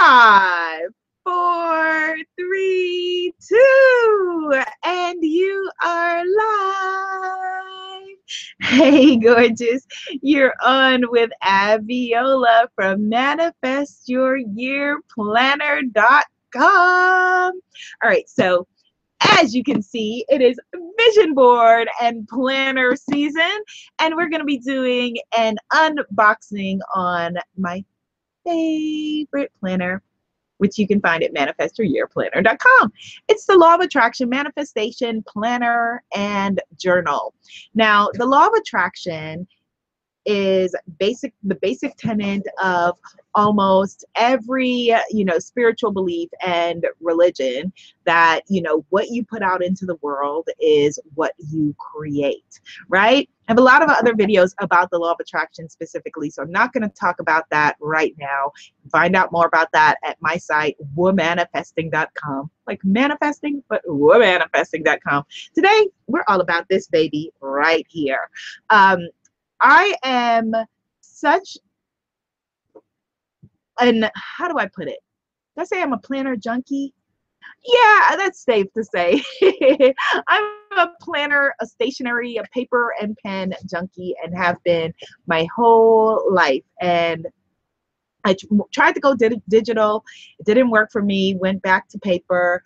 5, 4, 3, 2, and you are live. Hey, gorgeous. You're on with Aviola from manifestyouryearplanner.com. All right, so as you can see, it is vision board and planner season, and we're going to be doing an unboxing on my favorite planner, which you can find at manifestyouryearplanner.com. It's the Law of Attraction Manifestation Planner and Journal. Now, the Law of Attraction is the basic tenet of almost every spiritual belief and religion, that what you put out into the world is what you create, right? I have a lot of other videos about the Law of Attraction specifically, so I'm not going to talk about that right now. Find out more about that at my site, womanifesting.com. Like manifesting, but womanifesting.com. Today, we're all about this baby right here. I am such an, how do I put it? Did I say I'm a planner junkie? Yeah, that's safe to say. I'm a planner, a stationery, a paper and pen junkie, and have been my whole life. And I tried to go digital. It didn't work for me. Went back to paper.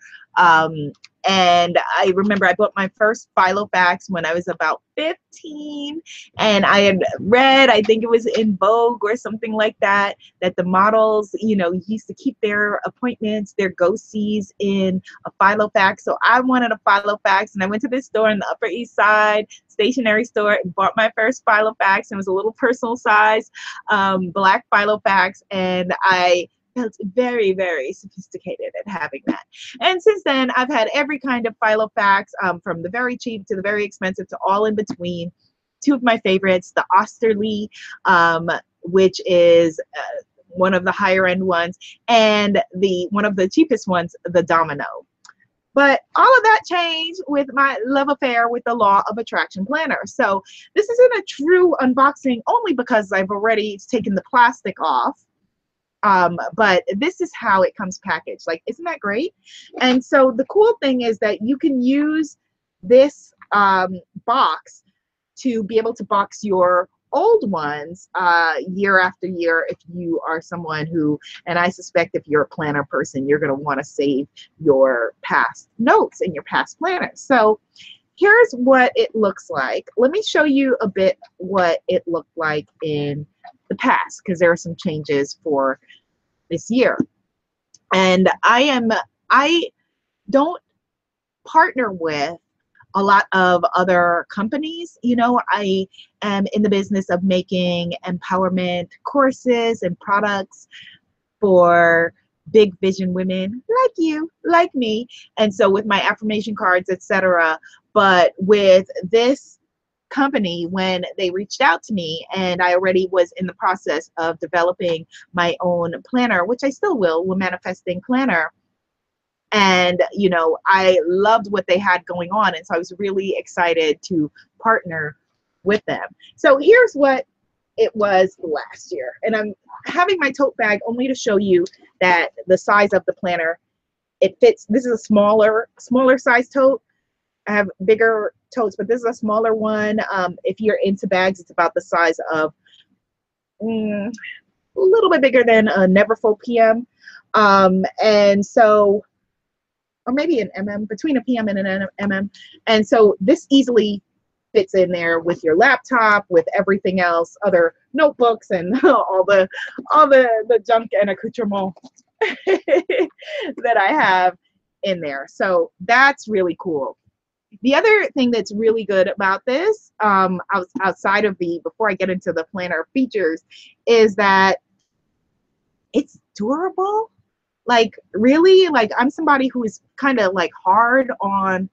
And I remember I bought my first Filofax when I was about 15, and I had read, I think it was in Vogue or something like that, that the models, used to keep their appointments, their go-sees in a Filofax. So I wanted a Filofax, and I went to this store in the Upper East Side, stationery store, and bought my first Filofax. It was a little personal size, black Filofax, and I felt very, very sophisticated at having that. And since then, I've had every kind of Filofax, from the very cheap to the very expensive to all in between. Two of my favorites, the Osterly, which is one of the higher end ones, and the one of the cheapest ones, the Domino. But all of that changed with my love affair with the Law of Attraction Planner. So this isn't a true unboxing only because I've already taken the plastic off. But this is how it comes packaged. Like, isn't that great? And so the cool thing is that you can use this box to be able to box your old ones year after year if you are someone who, and I suspect if you're a planner person, you're going to want to save your past notes and your past planners. So here's what it looks like. Let me show you a bit what it looked like in the past, because there are some changes for this year. And I don't partner with a lot of other companies. I am in the business of making empowerment courses and products for big vision women like you, like me, and so with my affirmation cards, etc. But with this company, when they reached out to me, and I already was in the process of developing my own planner, which I still will, Manifesting Planner. And, I loved what they had going on. And so I was really excited to partner with them. So here's what it was last year. And I'm having my tote bag only to show you that the size of the planner, it fits. This is a smaller size tote. I have bigger totes, but this is a smaller one. If you're into bags, it's about the size of a little bit bigger than a Neverfull PM. And so, or maybe an MM, between a PM and an MM. And so this easily fits in there with your laptop, with everything else, other notebooks and all the junk and accoutrement that I have in there. So that's really cool. The other thing that's really good about this, outside of before I get into the planner features, is that it's durable. Like, really, like, I'm somebody who is kind of like hard on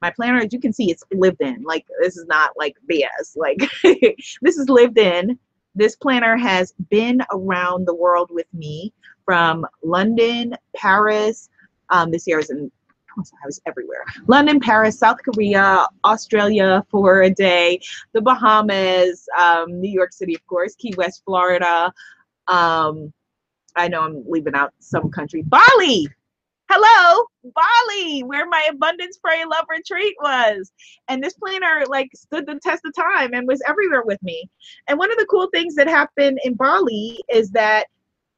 my planner. As you can see, it's lived in. Like, this is not like BS. Like, this is lived in. This planner has been around the world with me from London, Paris. This year I was in, I was everywhere. London, Paris, South Korea, Australia for a day, the Bahamas, New York City, of course, Key West, Florida, I know I'm leaving out some country. Bali. Hello, Bali, where my abundance, pray, love retreat was. And this planner like stood the test of time and was everywhere with me. And one of the cool things that happened in Bali is that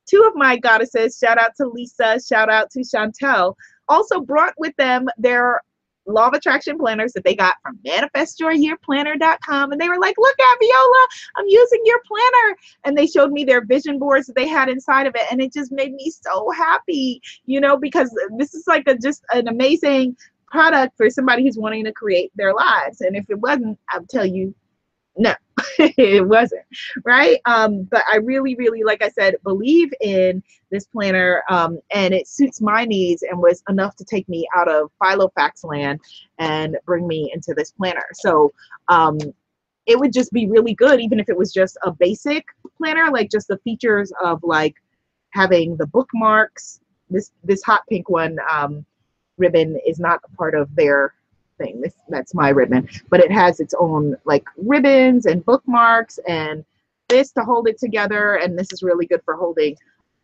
two of my goddesses, shout out to Lisa, shout out to Chantel, also brought with them their law of attraction planners that they got from manifestyouryearplanner.com. And they were like, look, Aviola, I'm using your planner. And they showed me their vision boards that they had inside of it. And it just made me so happy, you know, because this is like just an amazing product for somebody who's wanting to create their lives. And if it wasn't, I'll tell you, no, it wasn't, right? But I really, really, like I said, believe in this planner, and it suits my needs and was enough to take me out of Filofax land and bring me into this planner. So it would just be really good, even if it was just a basic planner, like just the features of like having the bookmarks. This hot pink one ribbon is not a part of their thing. That's my ribbon, but it has its own like ribbons and bookmarks and this to hold it together. And this is really good for holding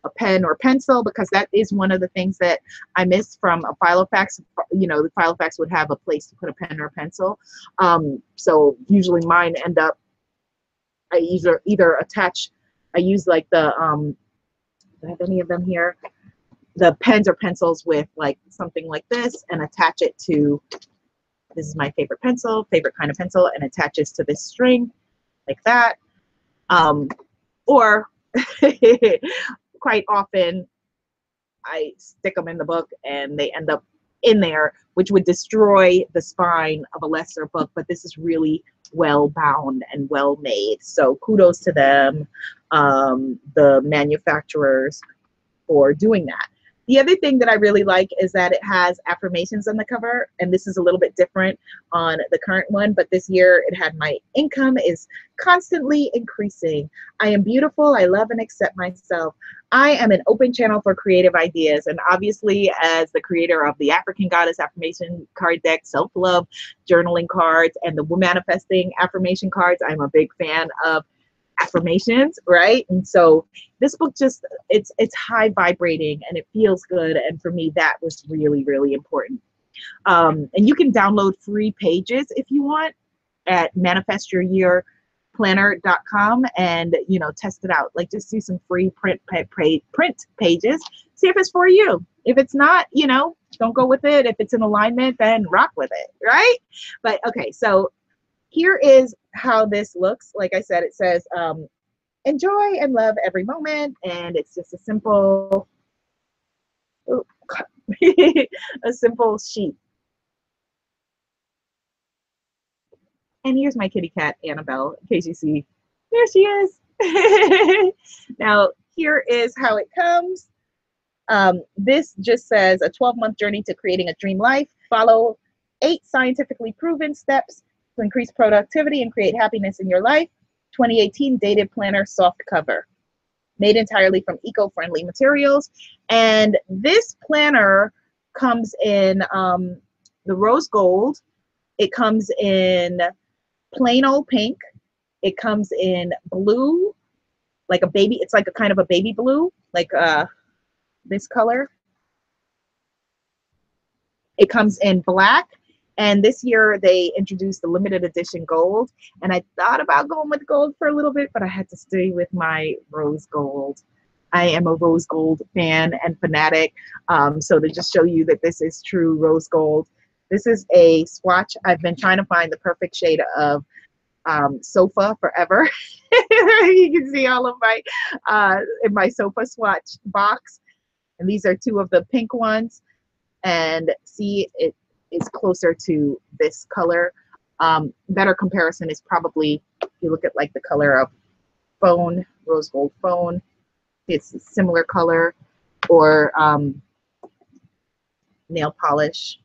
a pen or pencil, because that is one of the things that I missed from a Filofax. You know, the Filofax would have a place to put a pen or a pencil. So usually mine end up, I either attach, I use like the, do I have any of them here? The pens or pencils with like something like this and attach it to, this is my favorite pencil, favorite kind of pencil, and attaches to this string like that. Or quite often I stick them in the book and they end up in there, which would destroy the spine of a lesser book. But this is really well bound and well made. So kudos to them, the manufacturers, for doing that. The other thing that I really like is that it has affirmations on the cover, and this is a little bit different on the current one, but this year it had my income is constantly increasing. I am beautiful. I love and accept myself. I am an open channel for creative ideas. And obviously, as the creator of the African Goddess Affirmation Card Deck, Self-Love Journaling Cards, and the Manifesting Affirmation Cards, I'm a big fan of affirmations, right? And so this book just, it's high vibrating and it feels good. And for me, that was really, really important. And you can download free pages if you want at manifestyouryearplanner.com and, you know, test it out. Like just do some free print pages, see if it's for you. If it's not, you know, don't go with it. If it's in alignment, then rock with it, right? But okay, so here is how this looks. Like I said, it says, enjoy and love every moment. And it's just a simple, a simple sheet. And here's my kitty cat, Annabelle, in case you see, there she is. Now, here is how it comes. This just says a 12-month journey to creating a dream life. Follow 8 scientifically proven steps to increase productivity and create happiness in your life. 2018 dated planner soft cover, made entirely from eco-friendly materials. And this planner comes in the rose gold. It comes in plain old pink. It comes in blue, like a baby. It's like a kind of a baby blue, like this color. It comes in black. And this year they introduced the limited edition gold. And I thought about going with gold for a little bit, but I had to stay with my rose gold. I am a rose gold fan and fanatic. So to just show you that this is true rose gold, this is a swatch. I've been trying to find the perfect shade of sofa forever. You can see all of my, in my sofa swatch box. And these are two of the pink ones. And see, it is closer to this color. Better comparison is probably, if you look at like the color of phone, rose gold phone, it's a similar color, or nail polish.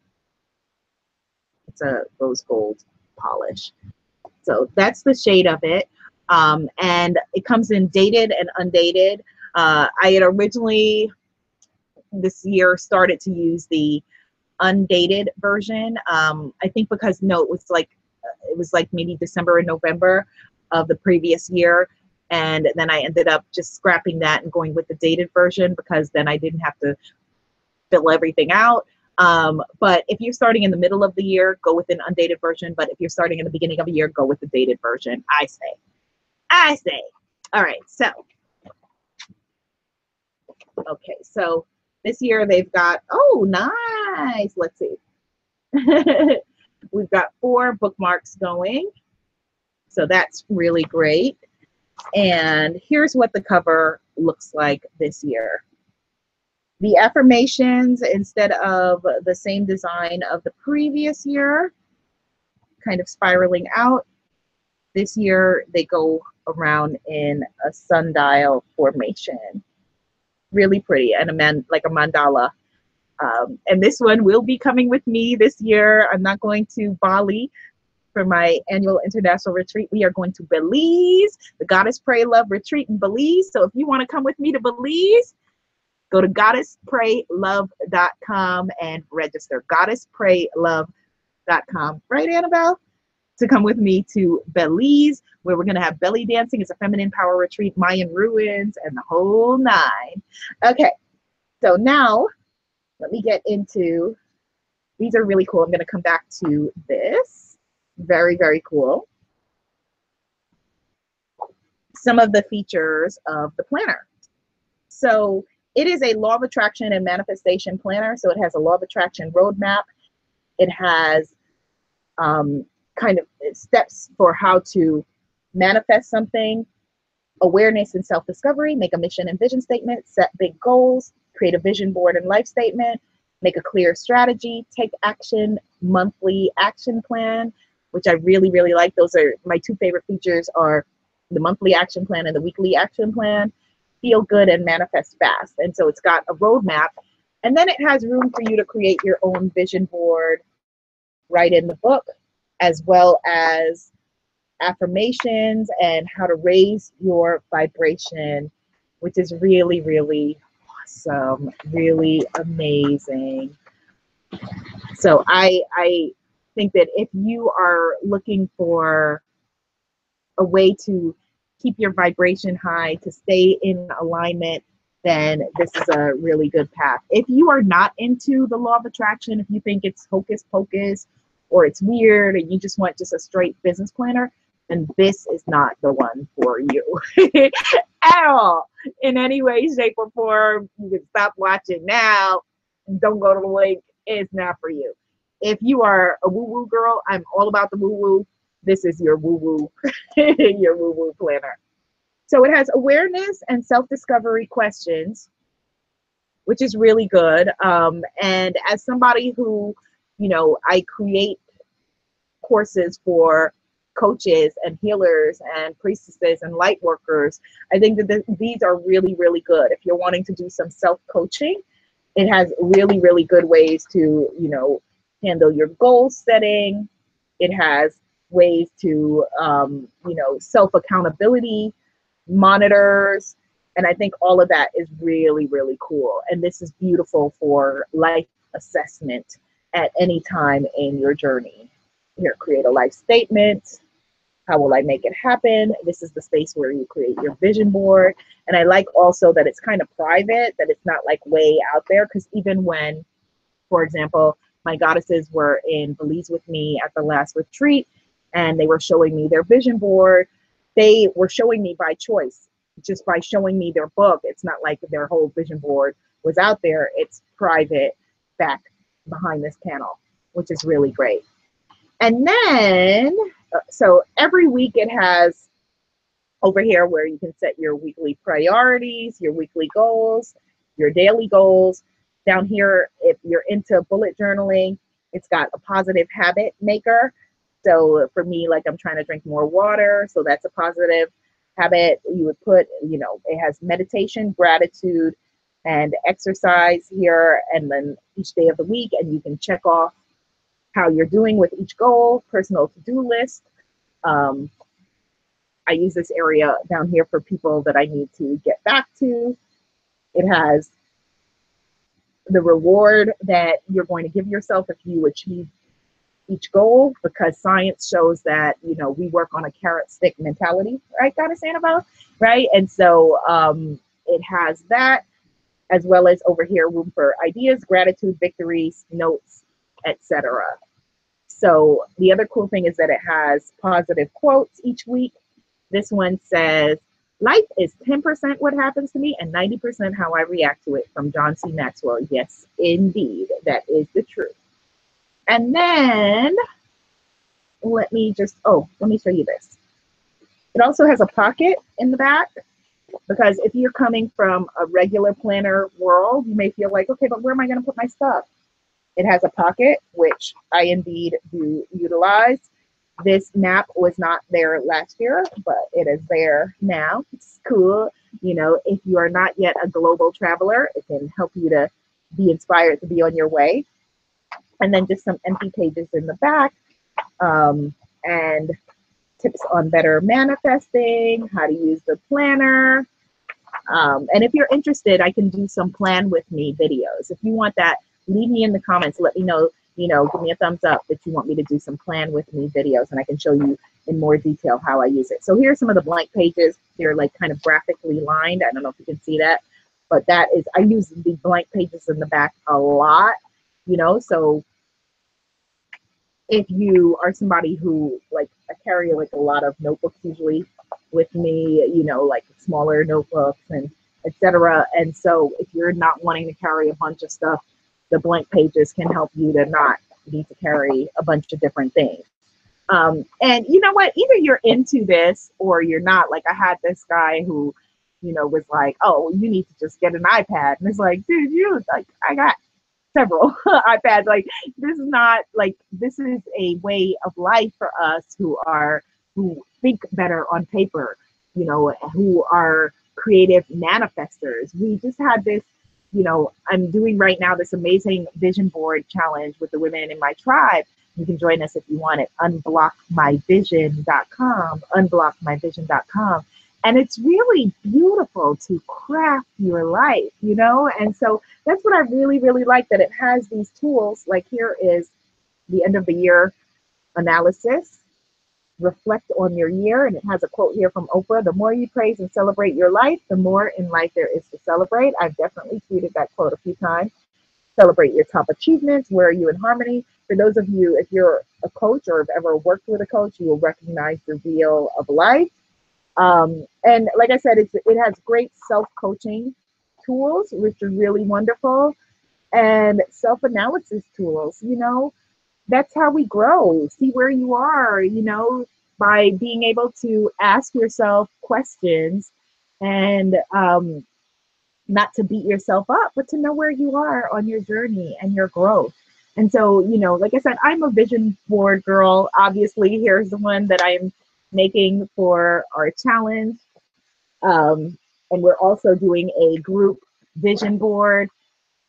It's a rose gold polish. So that's the shade of it. And it comes in dated and undated. I had originally this year started to use the undated version. I think because, no, it was like maybe December and November of the previous year. And then I ended up just scrapping that and going with the dated version, because then I didn't have to fill everything out. But if you're starting in the middle of the year, go with an undated version. But if you're starting in the beginning of the year, go with the dated version, I say. I say. All right. So, okay. So this year they've got, oh, nice. Let's see. We've got 4 bookmarks going. So that's really great. And here's what the cover looks like this year. The affirmations, instead of the same design of the previous year, kind of spiraling out, this year they go around in a sundial formation. Really pretty, and like a mandala. And this one will be coming with me this year. I'm not going to Bali for my annual international retreat. We are going to Belize, the Goddess Pray Love retreat in Belize. So if you want to come with me to Belize, go to goddesspraylove.com and register. Goddesspraylove.com. Right, Annabelle? To come with me to Belize, where we're going to have belly dancing. It's a feminine power retreat, Mayan ruins, and the whole nine. Okay, so now let me get into, these are really cool. I'm going to come back to this. Very, very cool. Some of the features of the planner. So, it is a law of attraction and manifestation planner. So it has a law of attraction roadmap. It has kind of steps for how to manifest something, awareness and self-discovery, make a mission and vision statement, set big goals, create a vision board and life statement, make a clear strategy, take action, monthly action plan, which I really, really like. Those are my 2 favorite features, are the monthly action plan and the weekly action plan. Feel good and manifest fast. And so it's got a roadmap, and then it has room for you to create your own vision board right in the book, as well as affirmations and how to raise your vibration, which is really, really awesome, really amazing. So I think that if you are looking for a way to keep your vibration high, to stay in alignment, then this is a really good path. If you are not into the law of attraction, if you think it's hocus pocus or it's weird and you just want just a straight business planner, then this is not the one for you at all. In any way, shape, or form, you can stop watching now. Don't go to the link. It's not for you. If you are a woo-woo girl, I'm all about the woo-woo. This is your woo-woo, your woo-woo planner. So it has awareness and self-discovery questions, which is really good. And as somebody who, you know, I create courses for coaches and healers and priestesses and light workers, I think that these are really, really good. If you're wanting to do some self-coaching, it has really, really good ways to, you know, handle your goal setting. It has ways to, you know, self-accountability, monitors, and I think all of that is really, really cool. And this is beautiful for life assessment at any time in your journey. Here, create a life statement. How will I make it happen? This is the space where you create your vision board. And I like also that it's kind of private, that it's not like way out there, because even when, for example, my goddesses were in Belize with me at the last retreat, and they were showing me their vision board. They were showing me by choice, just by showing me their book. It's not like their whole vision board was out there. It's private back behind this panel, which is really great. And then, so every week it has over here where you can set your weekly priorities, your weekly goals, your daily goals. Down here, if you're into bullet journaling, it's got a positive habit maker. So for me, like, I'm trying to drink more water. So that's a positive habit you would put, you know, it has meditation, gratitude, and exercise here. And then each day of the week, and you can check off how you're doing with each goal, personal to-do list. I use this area down here for people that I need to get back to. It has the reward that you're going to give yourself if you achieve each goal, because science shows that, you know, we work on a carrot stick mentality, right, Donna Sanibel? Right? And so it has that, as well as over here, room for ideas, gratitude, victories, notes, etc. So the other cool thing is that it has positive quotes each week. This one says, "Life is 10% what happens to me and 90% how I react to it," from John C. Maxwell. Yes, indeed, that is the truth. And then let me just, oh, let me show you this. It also has a pocket in the back, because if you're coming from a regular planner world, you may feel like, okay, but where am I going to put my stuff? It has a pocket, which I indeed do utilize. This map was not there last year, but it is there now. It's cool. You know, if you are not yet a global traveler, it can help you to be inspired to be on your way. And then just some empty pages in the back, and tips on better manifesting, how to use the planner. And if you're interested, I can do some plan with me videos. If you want that, leave me in the comments. Let me know, you know, give me a thumbs up that you want me to do some plan with me videos, and I can show you in more detail how I use it. So here are some of the blank pages. They're like kind of graphically lined. I don't know if you can see that, but that is, I use the blank pages in the back a lot. You know, so if you are somebody who, like, I carry like a lot of notebooks usually with me, you know, like smaller notebooks and etc. And so if you're not wanting to carry a bunch of stuff, the blank pages can help you to not need to carry a bunch of different things. And you know what, either you're into this or you're not. Like, I had this guy who, you know, was like, "Oh, you need to just get an iPad." And it's like, dude, you, like, I got several iPads. Like, this is not, like, this is a way of life for us who think better on paper, you know, who are creative manifestors. We just had this, you know, I'm doing right now this amazing vision board challenge with the women in my tribe. You can join us if you want at unblockmyvision.com, unblockmyvision.com. And it's really beautiful to craft your life, you know? And so that's what I really, really like, that it has these tools. Like, here is the end of the year analysis. Reflect on your year. And it has a quote here from Oprah: "The more you praise and celebrate your life, the more in life there is to celebrate." I've definitely tweeted that quote a few times. Celebrate your top achievements. Where are you in harmony? For those of you, if you're a coach or have ever worked with a coach, you will recognize the wheel of life. And like I said, it has great self-coaching tools, which are really wonderful, and self-analysis tools. You know, that's how we grow. See where you are, you know, by being able to ask yourself questions and not to beat yourself up, but to know where you are on your journey and your growth. And so, you know, like I said, I'm a vision board girl. Obviously, here's the one that I'm making for our challenge, and we're also doing a group vision board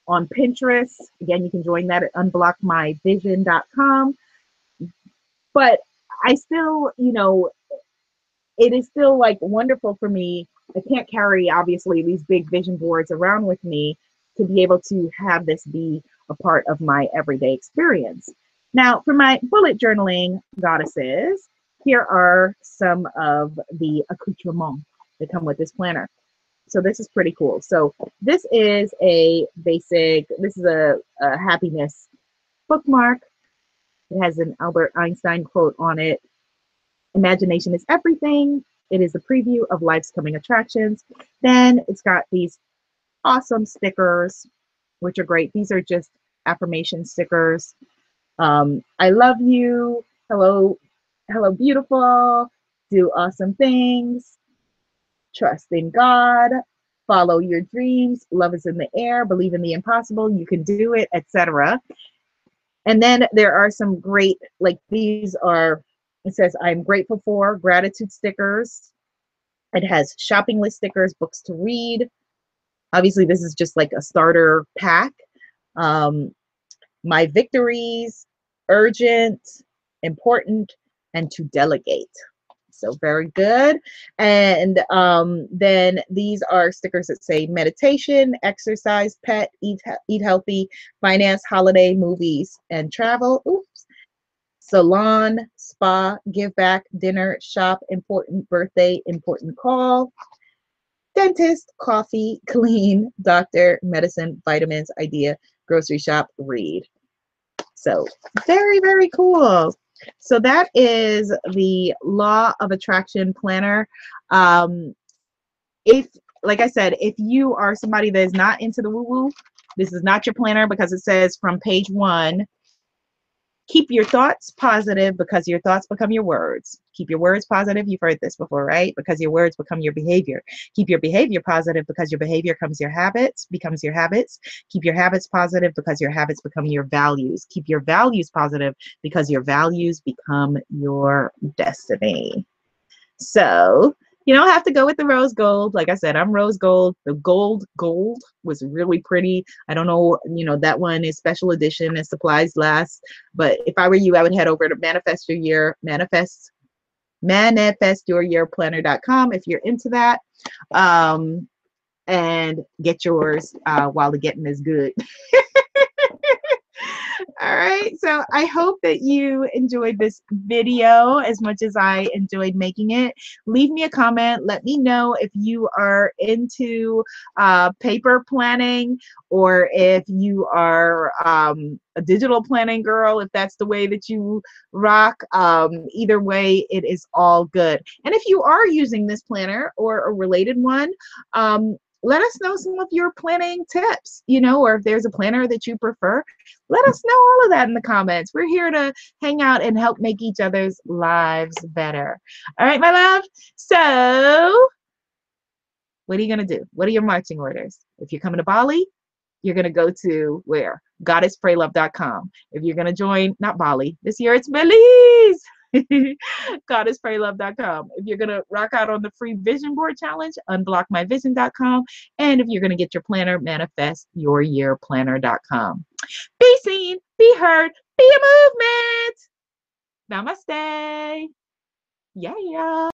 on Pinterest. Again, you can join that at unblockmyvision.com. But I still, you know, it is still like wonderful for me. I can't carry, obviously, these big vision boards around with me, to be able to have this be a part of my everyday experience. Now, for my bullet journaling goddesses, here are some of the accoutrements that come with this planner. So this is pretty cool. So this is a basic, this is a happiness bookmark. It has an Albert Einstein quote on it. "Imagination is everything." It is a preview of life's coming attractions. Then it's got these awesome stickers, which are great. These are just affirmation stickers. "I love you," "Hello, hello, beautiful," "Do awesome things," "Trust in God," "Follow your dreams," "Love is in the air," "Believe in the impossible," "You can do it," etc. And then there are some great, like, these are, it says, "I'm grateful for," gratitude stickers. It has shopping list stickers, books to read. Obviously, this is just like a starter pack. "My victories," "Urgent," "Important," and "To Delegate." So very good. And then these are stickers that say meditation, exercise, pet, eat healthy, finance, holiday, movies, and travel. Oops. salon, spa, give back, dinner, shop, important birthday, important call, dentist, coffee, clean, doctor, medicine, vitamins, idea, grocery shop, read. So very, very cool. So that is the Law of Attraction Planner. If, like I said, if you are somebody that is not into the woo-woo, this is not your planner, because it says from page 1, keep your thoughts positive because your thoughts become your words. Keep your words positive. You've heard this before, right? Because your words become your behavior. Keep your behavior positive because your behavior becomes your habits. Keep your habits positive because your habits become your values. Keep your values positive because your values become your destiny. So you don't have to go with the rose gold. Like I said, I'm rose gold. The gold was really pretty. I don't know, you know, that one is special edition and supplies last. But if I were you, I would head over to manifestyouryearplanner.com if you're into that. And get yours while the getting is good. All right, so I hope that you enjoyed this video as much as I enjoyed making it. Leave me a comment. Let me know if you are into paper planning, or if you are a digital planning girl, if that's the way that you rock. Either way, it is all good. And if you are using this planner or a related one, let us know some of your planning tips, you know, or if there's a planner that you prefer, let us know all of that in the comments. We're here to hang out and help make each other's lives better. All right, my love. So what are you going to do? What are your marching orders? If you're coming to Bali, you're going to go to where? goddesspraylove.com. If you're going to join, not Bali, this year it's Belize. goddesspraylove.com. If you're gonna rock out on the free vision board challenge, unblockmyvision.com. and if you're gonna get your planner, manifestyouryearplanner.com. Be seen, be heard, be a movement. Namaste. Yeah.